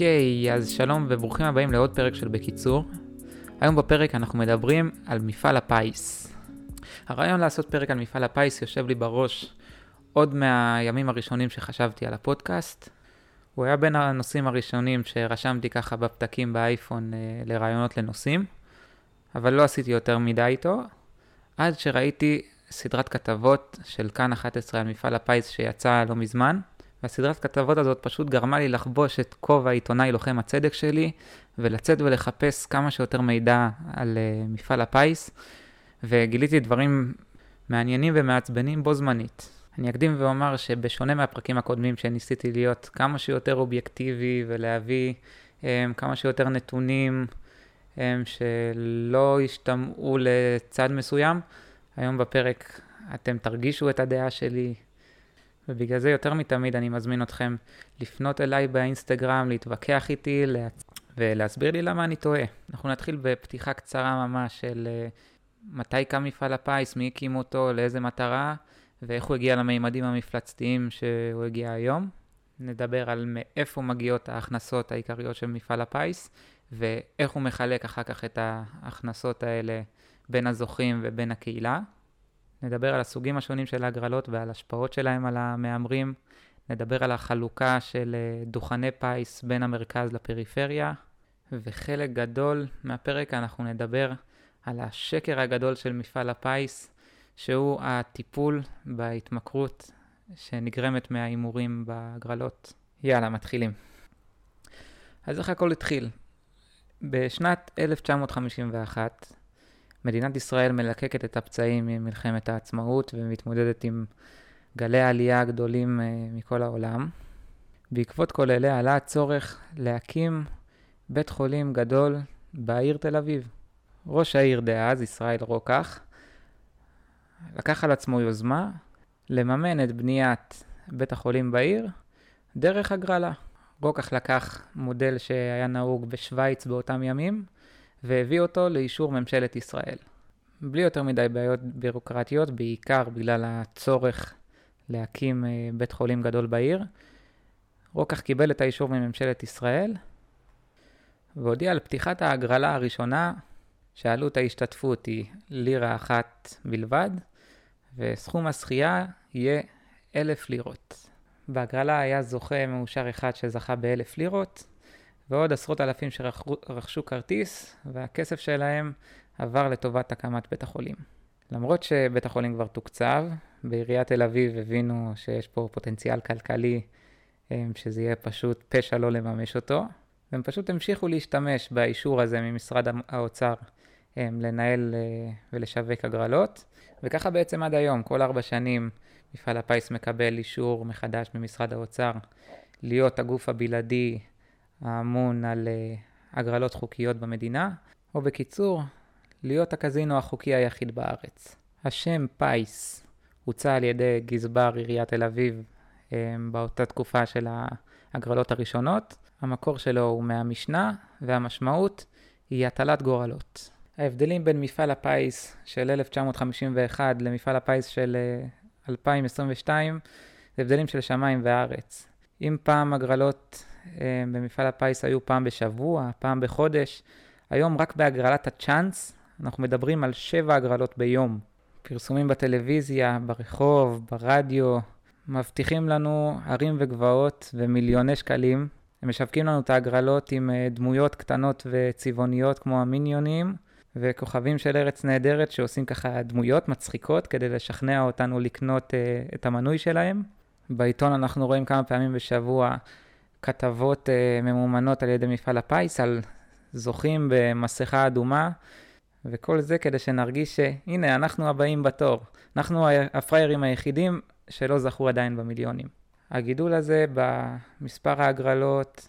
אוקיי, אז שלום וברוכים הבאים לעוד פרק של בקיצור. היום בפרק אנחנו מדברים על מפעל הפייס. הרעיון לעשות פרק על מפעל הפייס יושב לי בראש עוד מהימים הראשונים שחשבתי על הפודקאסט. הוא היה בין הנושאים הראשונים שרשמתי ככה בפתקים באייפון לרעיונות לנושאים, אבל לא עשיתי יותר מדי איתו, עד שראיתי סדרת כתבות של כאן 11 על מפעל הפייס שיצא לא מזמן. והסדרת כתבות הזאת פשוט גרמה לי לחבוש את כובע העיתונאי לוחם הצדק שלי, ולצאת ולחפש כמה שיותר מידע על מפעל הפיס, וגיליתי דברים מעניינים ומעצבנים בו זמנית. אני אקדים ואומר שבשונה מהפרקים הקודמים שניסיתי להיות כמה שיותר אובייקטיבי ולהביא כמה שיותר נתונים שלא ישתמעו לצד מסוים, היום בפרק אתם תרגישו את הדעה שלי, ובגלל זה יותר מתמיד אני מזמין אתכם לפנות אליי באינסטגרם, להתווכח איתי ולהסביר לי למה אני טועה. אנחנו נתחיל בפתיחה קצרה ממש של מתי קם מפעל הפיס, מי הקים אותו, לאיזה מטרה, ואיך הוא הגיע למימדים המפלצתיים שהוא הגיע היום. נדבר על מאיפה מגיעות ההכנסות העיקריות של מפעל הפיס, ואיך הוא מחלק אחר כך את ההכנסות האלה בין הזוכים ובין הקהילה. נדבר על הסוגים השונים של ההגרלות ועל השפעות שלהם על המאמרים. נדבר על החלוקה של דוכני פייס בין המרכז לפריפריה. וחלק גדול מהפרק אנחנו נדבר על השקר הגדול של מפעל הפייס, שהוא הטיפול בהתמכרות שנגרמת מההימורים בהגרלות. יאללה, מתחילים. אז איך הכל התחיל? בשנת 1951, מדינת ישראל מלקקת את הפצעים ממלחמת העצמאות ומתמודדת עם גלי העלייה הגדולים מכל העולם. בעקבות כל אלה עלה הצורך להקים בית חולים גדול בעיר תל אביב. ראש העיר דאז, ישראל רוקח, לקח על עצמו יוזמה לממן את בניית בית החולים בעיר דרך הגרלה. רוקח לקח מודל שהיה נהוג בשוויץ באותם ימים, והביא אותו לאישור ממשלת ישראל. בלי יותר מדי בעיות בירוקרטיות, בעיקר בגלל הצורך להקים בית חולים גדול בעיר, רוקח קיבל את האישור מממשלת ישראל, והודיע על פתיחת ההגרלה הראשונה, שעלות ההשתתפות היא לירה אחת בלבד, וסכום הזכייה יהיה 1,000 לירות. בהגרלה היה זוכה מאושר אחד שזכה ב1,000 לירות, ועוד עשרות אלפים שרכשו כרטיס, והכסף שלהם עבר לטובת הקמת בית החולים. למרות שבית החולים כבר תוקצב, בעיריית תל אביב הבינו שיש פה פוטנציאל כלכלי, שזה יהיה פשוט פשע לא לממש אותו, והם פשוט המשיכו להשתמש באישור הזה ממשרד האוצר, לנהל ולשווק הגרלות, וככה בעצם עד היום, כל 4 שנים, מפעל הפיס מקבל אישור מחדש ממשרד האוצר, להיות הגוף הבלעדי, האמון על הגרלות חוקיות במדינה, או בקיצור, להיות הקזינו החוקי היחיד בארץ. השם פייס הוצא על ידי גזבר עיריית תל אביב באותה תקופה של ההגרלות הראשונות. המקור שלו הוא מהמשנה, והמשמעות היא הטלת גורלות. ההבדלים בין מפעל הפיס של 1951 למפעל הפיס של 2022, זה הבדלים של שמיים וארץ. אם פעם הגרלות במפעל הפיס היו פעם בשבוע, פעם בחודש, היום רק בהגרלת הצ'אנס אנחנו מדברים על 7 הגרלות ביום. פרסומים בטלוויזיה, ברחוב, ברדיו, מבטיחים לנו ערים וגבעות ומיליוני שקלים. הם משווקים לנו את ההגרלות עם דמויות קטנות וצבעוניות כמו המיניונים, וכוכבים של ארץ נהדרת שעושים ככה דמויות מצחיקות כדי לשכנע אותנו לקנות את המנוי שלהם. בעיתון אנחנו רואים כמה פעמים בשבוע כתבות ממומנות על ידי מפעל הפיס, על זוכים במסכה אדומה, וכל זה כדי שנרגיש שהנה, אנחנו הבאים בתור. אנחנו הפריירים היחידים שלא זכו עדיין במיליונים. הגידול הזה במספר ההגרלות,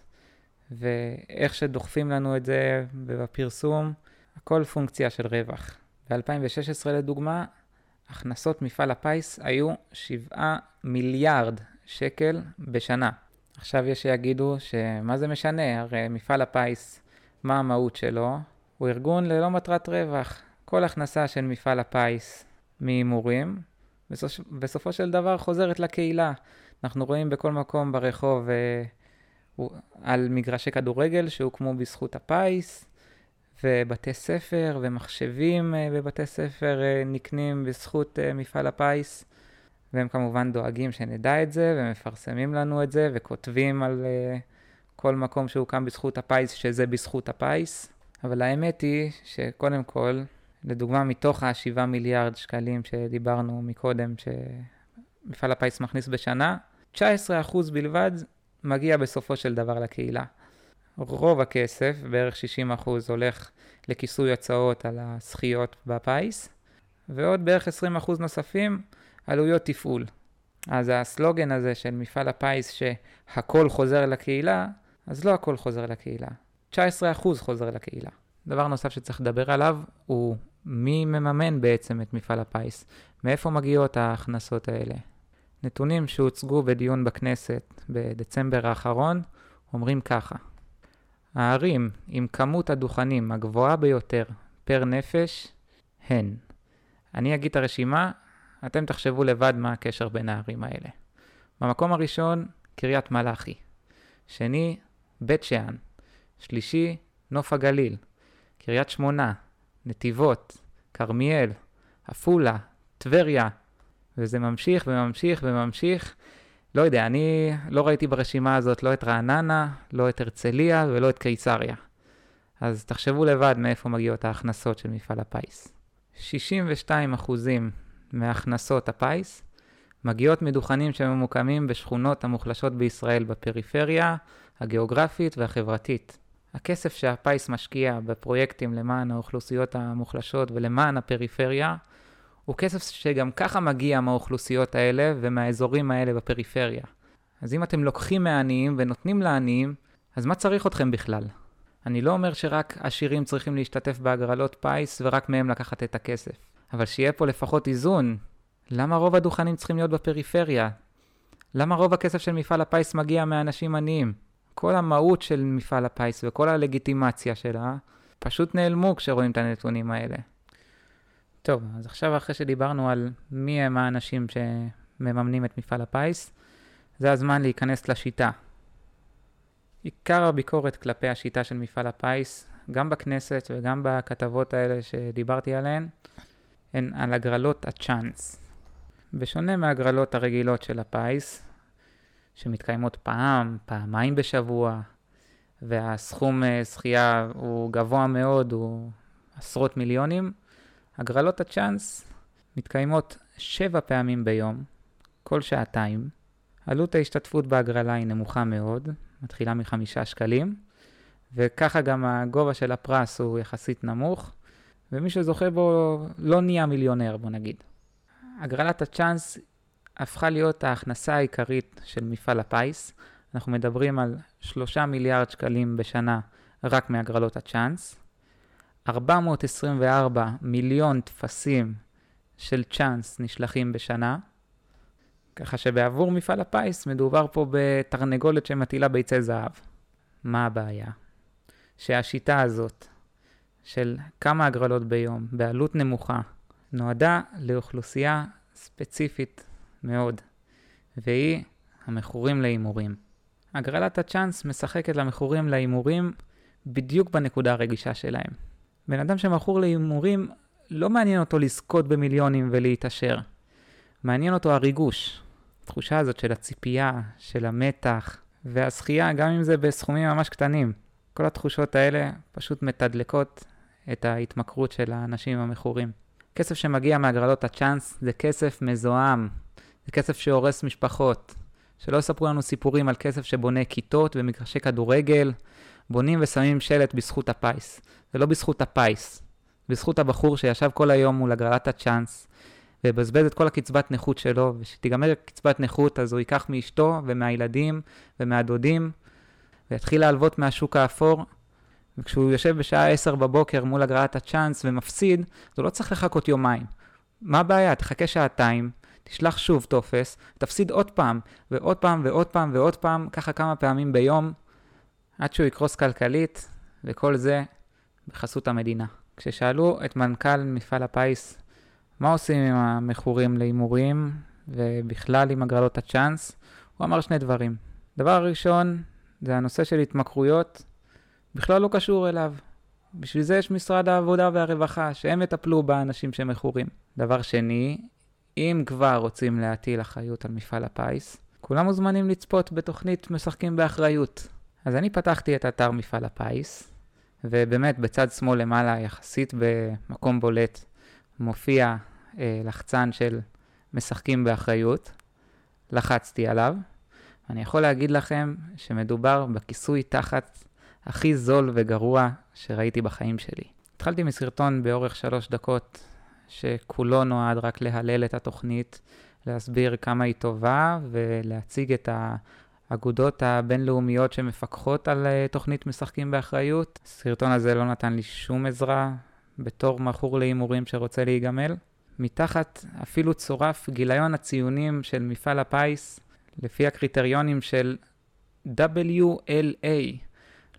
ואיך שדוחפים לנו את זה ובפרסום, הכל פונקציה של רווח. ב-2016 לדוגמה, הכנסות מפעל הפיס היו 7 מיליארד שקל בשנה. עכשיו יש שיגידו שמה זה משנה, הרי מפעל הפיס, מה המהות שלו? הוא ארגון ללא מטרת רווח. כל הכנסה של מפעל הפיס מהימורים, בסופו של דבר חוזרת לקהילה. אנחנו רואים בכל מקום ברחוב על מגרשי כדורגל, שהוקמו בזכות הפייס, ובתי ספר ומחשבים בבתי ספר נקנים בזכות מפעל הפייס, והם כמובן דואגים שנדע את זה, ומפרסמים לנו את זה, וכותבים על כל מקום שהוקם בזכות הפייס, שזה בזכות הפייס. אבל האמת היא שקודם כל, לדוגמה מתוך ה7 מיליארד שקלים שדיברנו מקודם, שמפעל הפיס מכניס בשנה, 19% בלבד מגיע בסופו של דבר לקהילה. רוב הכסף, בערך 60%, הולך לכיסוי הצעות על הזכיות בפיס, ועוד בערך 20% נוספים עלויות תפעול. אז הסלוגן הזה של מפעל הפיס שהכל חוזר לקהילה, אז לא הכל חוזר לקהילה. 19% חוזר לקהילה. דבר נוסף שצריך לדבר עליו הוא מי מממן בעצם את מפעל הפיס. מאיפה מגיעות ההכנסות האלה? נתונים שהוצגו בדיון בכנסת בדצמבר האחרון אומרים ככה: הערים עם כמות הדוכנים הגבוהה ביותר פר נפש הן. אני אגיד את הרשימה, אתם תחשבו לבד מה הקשר בין הערים האלה. במקום הראשון קריית מלאכי, שני בית שאן, שלישי נוף הגליל, קריית שמונה, נתיבות, כרמיאל, עפולה, טבריה, וזה ממשיך וממשיך וממשיך. לא יודע, אני לא ראיתי ברשימה הזאת לא את רעננה, לא את הרצליה ולא את קיסריה. אז תחשבו לבד מאיפה מגיעות ההכנסות של מפעל הפיס. 62% מההכנסות הפיס מגיעות מדוכנים שממוקמים בשכונות המוחלשות בישראל בפריפריה הגיאוגרפית והחברתית. הכסף שהפיס משקיע בפרויקטים למען האוכלוסיות המוחלשות ולמען הפריפריה, הוא כסף שגם ככה מגיע מהאוכלוסיות האלה ומהאזורים האלה בפריפריה. אז אם אתם לוקחים מהעניים ונותנים לעניים, אז מה צריך אתכם בכלל? אני לא אומר שרק עשירים צריכים להשתתף בהגרלות פיס ורק מהם לקחת את הכסף. אבל שיהיה פה לפחות איזון. למה רוב הדוכנים צריכים להיות בפריפריה? למה רוב הכסף של מפעל הפיס מגיע מאנשים עניים? כל המהות של מפעל הפיס וכל הלגיטימציה שלה פשוט נעלמו כשרואים את הנתונים האלה. טוב, אז עכשיו אחרי שדיברנו על מי הם האנשים שמממנים את מפעל הפיס, זה הזמן להיכנס לשיטה. עיקר הביקורת כלפי השיטה של מפעל הפיס, גם בכנסת וגם בכתבות האלה שדיברתי עליהן, הן על הגרלות הצ'אנס. בשונה מהגרלות הרגילות של הפיס, שמתקיימות פעם, פעמיים בשבוע, והסכום זכייה הוא גבוה מאוד, הוא עשרות מיליונים, הגרלות הצ'אנס מתקיימות 7 פעמים ביום, כל שעתיים. עלות ההשתתפות בהגרלה היא נמוכה מאוד, מתחילה מ5 שקלים, וככה גם הגובה של הפרס הוא יחסית נמוך, ומי שזוכה בו לא נהיה מיליונר, בוא נגיד. הגרלת הצ'אנס הפכה להיות ההכנסה העיקרית של מפעל הפיס. אנחנו מדברים על 3 מיליארד שקלים בשנה רק מהגרלות הצ'אנס, 424 מיליון תפסים של צ'אנס נשלחים בשנה, ככה שבעבור מפעל הפיס מדובר פה בתרנגולת שמטילה ביצי זהב. מה הבעיה? שהשיטה הזאת של כמה הגרלות ביום בעלות נמוכה נועדה לאוכלוסייה ספציפית מאוד, והיא המכורים להימורים. הגרלת הצ'אנס משחקת למכורים להימורים בדיוק בנקודה הרגישה שלהם. בן אדם שמכור להימורים, לא מעניין אותו לזכות במיליונים ולהתעשר. מעניין אותו הריגוש, התחושה הזאת של הציפייה, של המתח והזכייה, גם אם זה בסכומים ממש קטנים. כל התחושות האלה פשוט מתדלקות את ההתמכרות של האנשים המכורים. כסף שמגיע מהגרלות הצ'אנס זה כסף מזוהם, זה כסף שהורס משפחות. שלא יספרו לנו סיפורים על כסף שבונה כיתות ומגרשי כדורגל, בונים ושמים שלט בזכות הפיס. זה לא בזכות הפיס, בזכות הבחור שישב כל היום מול הגרלת הצ'אנס, ובזבז את כל הקצבת נכות שלו, ושתיגמר קצבת נכות אז הוא ייקח מאשתו ומהילדים ומהדודים, ויתחיל להלוות מהשוק האפור, וכשהוא יושב בשעה 10 בבוקר מול הגרלת הצ'אנס ומפסיד, הוא לא צריך לחכות יומיים. מה הבעיה? תחכה שעתיים, תשלח שוב תופס, תפסיד עוד פעם, ועוד פעם ועוד פעם ועוד פעם, ככה כמה פעמים ביום, עד שהוא יקרוס כלכלית, וכל זה בחסות המדינה. כששאלו את מנכ"ל מפעל הפיס, מה עושים עם המכורים להימורים, ובכלל עם הגרלות הצ'אנס, הוא אמר 2 דברים. דבר ראשון, זה הנושא של התמכרויות, בכלל לא קשור אליו. בשביל זה יש משרד העבודה והרווחה, שהם יטפלו באנשים שמכורים. דבר שני, אם כבר רוצים להטיל אחריות על מפעל הפיס, כולם מוזמנים לצפות בתוכנית משחקים באחריות. אז אני פתחתי את אתר מפעל הפיס, ובאמת בצד שמאל למעלה, יחסית במקום בולט, מופיע לחצן של משחקים באחריות. לחצתי עליו. אני יכול להגיד לכם שמדובר בכיסוי תחת הכי זול וגרוע שראיתי בחיים שלי. התחלתי מסרטון באורך 3 דקות שכולו נועד רק להלל את התוכנית, להסביר כמה היא טובה ולהציג את האגודות הבינלאומיות שמפקחות על תוכנית משחקים באחריות. הסרטון הזה לא נתן לי שום עזרה בתור מכור להימורים שרוצה להיגמל. מתחת אפילו צורף גיליון הציונים של מפעל הפיס לפי הקריטריונים של WLA.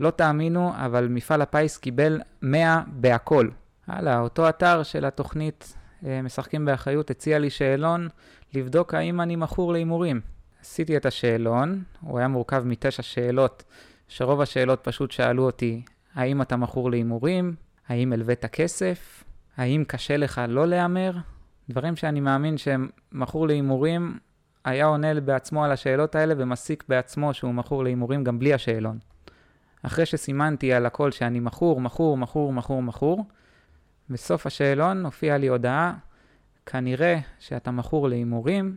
לא תאמינו, אבל מפעל הפיס קיבל 100 בהכל. הלאה, אותו אתר של התוכנית משחקים באחריות הציע לי שאלון לבדוק האם אני מכור להימורים. עשיתי את השאלון, הוא היה מורכב מ9 שאלות, שרוב השאלות פשוט שאלו אותי, האם אתה מכור להימורים? האם הלווית כסף? האם קשה לך לא להמר? דברים שאני מאמין שהם מכור להימורים, היה עונה בעצמו על השאלות האלה ומסיק בעצמו שהוא מכור להימורים גם בלי השאלון. אחרי שסימנתי על הכל שאני מכור, בסוף השאלון הופיעה לי הודעה, כנראה שאתה מכור להימורים,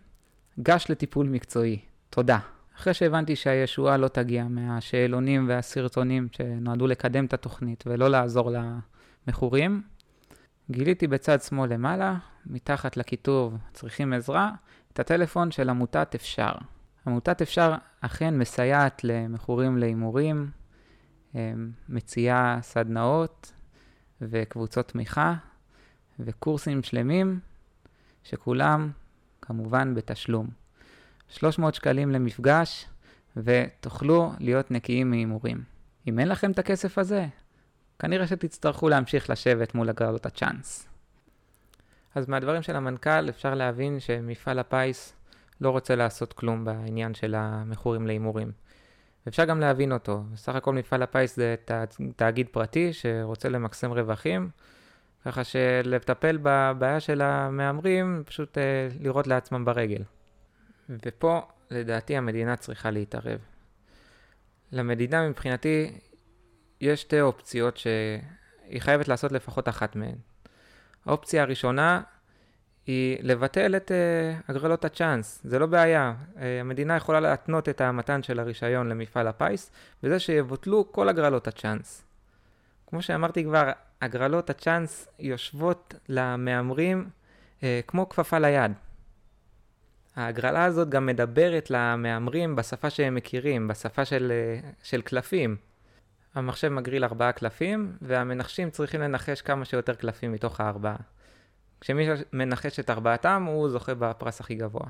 גש לטיפול מקצועי, תודה. אחרי שהבנתי שהישועה לא תגיע מהשאלונים והסרטונים שנועדו לקדם את התוכנית ולא לעזור למכורים, גיליתי בצד שמאל למעלה, מתחת לכיתוב צריכים עזרה, את הטלפון של עמותת אפשר. עמותת אפשר אכן מסייעת למכורים להימורים, מציעה סדנאות וקבוצות תמיכה וקורסים שלמים שכולם כמובן בתשלום. 300 שקלים למפגש ותוכלו להיות נקיים מהימורים. אם אין לכם את הכסף הזה, כנראה שתצטרכו להמשיך לשבת מול הגרלות הצ'אנס. אז מהדברים של המנכ"ל אפשר להבין שמפעל הפיס לא רוצה לעשות כלום בעניין של המכורים להימורים. אפשר גם להבין אותו. בסך הכל מפעל הפיס זה תאגיד פרטי שרוצה למקסם רווחים, ככה שלטפל בבעיה של המאמרים, פשוט לראות לעצמם ברגל. ופה לדעתי המדינה צריכה להתערב. למדינה מבחינתי יש 2 אופציות שהיא חייבת לעשות לפחות אחת מהן. האופציה הראשונה היא לבטל את הגרלות הצ'אנס. זה לא בעיה. המדינה יכולה להתנות את המתן של הרישיון למפעל הפיס, וזה שיבוטלו כל הגרלות הצ'אנס. כמו שאמרתי כבר, הגרלות הצ'אנס יושבות למאמרים כמו כפפה ליד. ההגרלה הזאת גם מדברת למאמרים בשפה שהם מכירים, בשפה של קלפים. המחשב מגריל 4 קלפים, והמנחשים צריכים לנחש כמה שיותר קלפים מתוך 4. כשמי מנחש את 4תם, הוא זוכה בפרס הכי גבוה.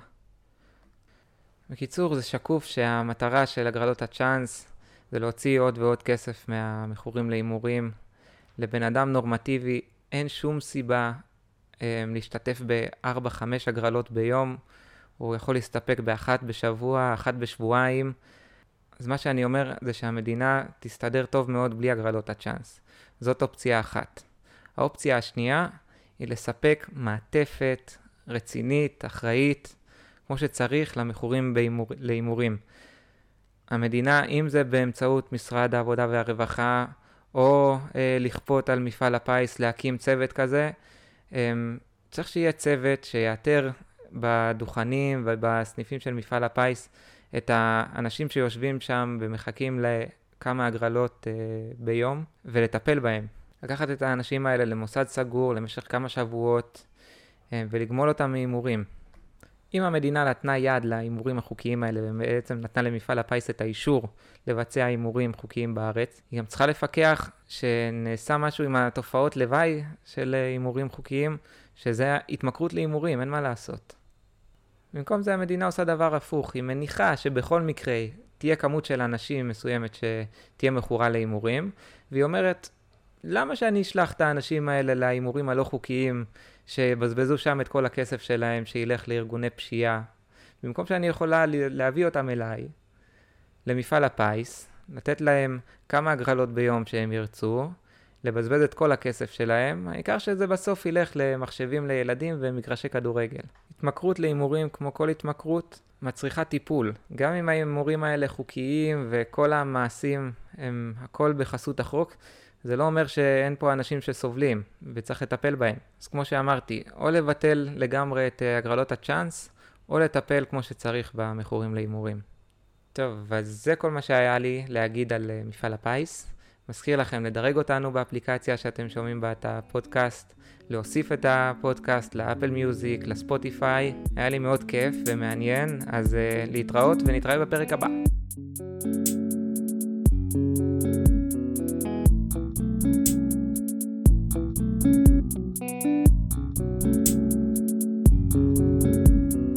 בקיצור, זה שקוף שהמטרה של הגרלות הצ'אנס זה להוציא עוד ועוד כסף מהמכורים להימורים. לבן אדם נורמטיבי אין שום סיבה להשתתף ב4-5 הגרלות ביום. הוא יכול להסתפק ב1 בשבוע, 1 בשבועיים. אז מה שאני אומר זה שהמדינה תסתדר טוב מאוד בלי הגרלות הצ'אנס. זאת אופציה אחת. האופציה השנייה היא לספק מעטפת רצינית, אחראית, כמו שצריך למכורים להימורים. המדינה, אם זה באמצעות משרד העבודה והרווחה, או לכפות על מפעל הפיס להקים צוות כזה, צריך שיהיה צוות שיאתר בדוכנים ובסניפים של מפעל הפיס, את האנשים שיושבים שם ומחכים לכמה הגרלות ביום ולטפל בהם. לקחת את האנשים האלה למוסד סגור למשך כמה שבועות ולגמול אותם מהימורים. אם המדינה נתנה יד להימורים החוקיים האלה ובעצם נתנה למפעל הפיס את האישור לבצע הימורים חוקיים בארץ, היא גם צריכה לפקח שנעשה משהו עם התופעות לוואי של הימורים חוקיים, שזה התמכרות להימורים, אין מה לעשות. במקום זה המדינה עושה דבר הפוך, היא מניחה שבכל מקרה תהיה כמות של אנשים מסוימת שתהיה מכורה להימורים, והיא אומרת, למה שאני אשלח את האנשים האלה להימורים הלא חוקיים, שבזבזו שם את כל הכסף שלהם, שילך לארגוני פשיעה, במקום שאני יכולה להביא אותם אליי, למפעל הפיס, לתת להם כמה הגרלות ביום שהם ירצו, לבזבז את כל הכסף שלהם, העיקר שזה בסוף ילך למחשבים לילדים ומגרשי כדורגל. התמכרות להימורים, כמו כל התמכרות, מצריכה טיפול. גם אם ההימורים האלה חוקיים וכל המעשים הם הכל בחסות החוק, זה לא אומר שאין פה אנשים שסובלים וצריך לטפל בהם. אז כמו שאמרתי, או לבטל לגמרי את הגרלות הצ'אנס, או לטפל כמו שצריך במכורים להימורים. טוב, אז זה כל מה שהיה לי להגיד על מפעל הפייס. מזכיר לכם לדרג אותנו באפליקציה שאתם שומעים בה את הפודקאסט, להוסיף את הפודקאסט לאפל מיוזיק, לספוטיפיי. היה לי מאוד כיף ומעניין, אז להתראות ונתראה בפרק הבא.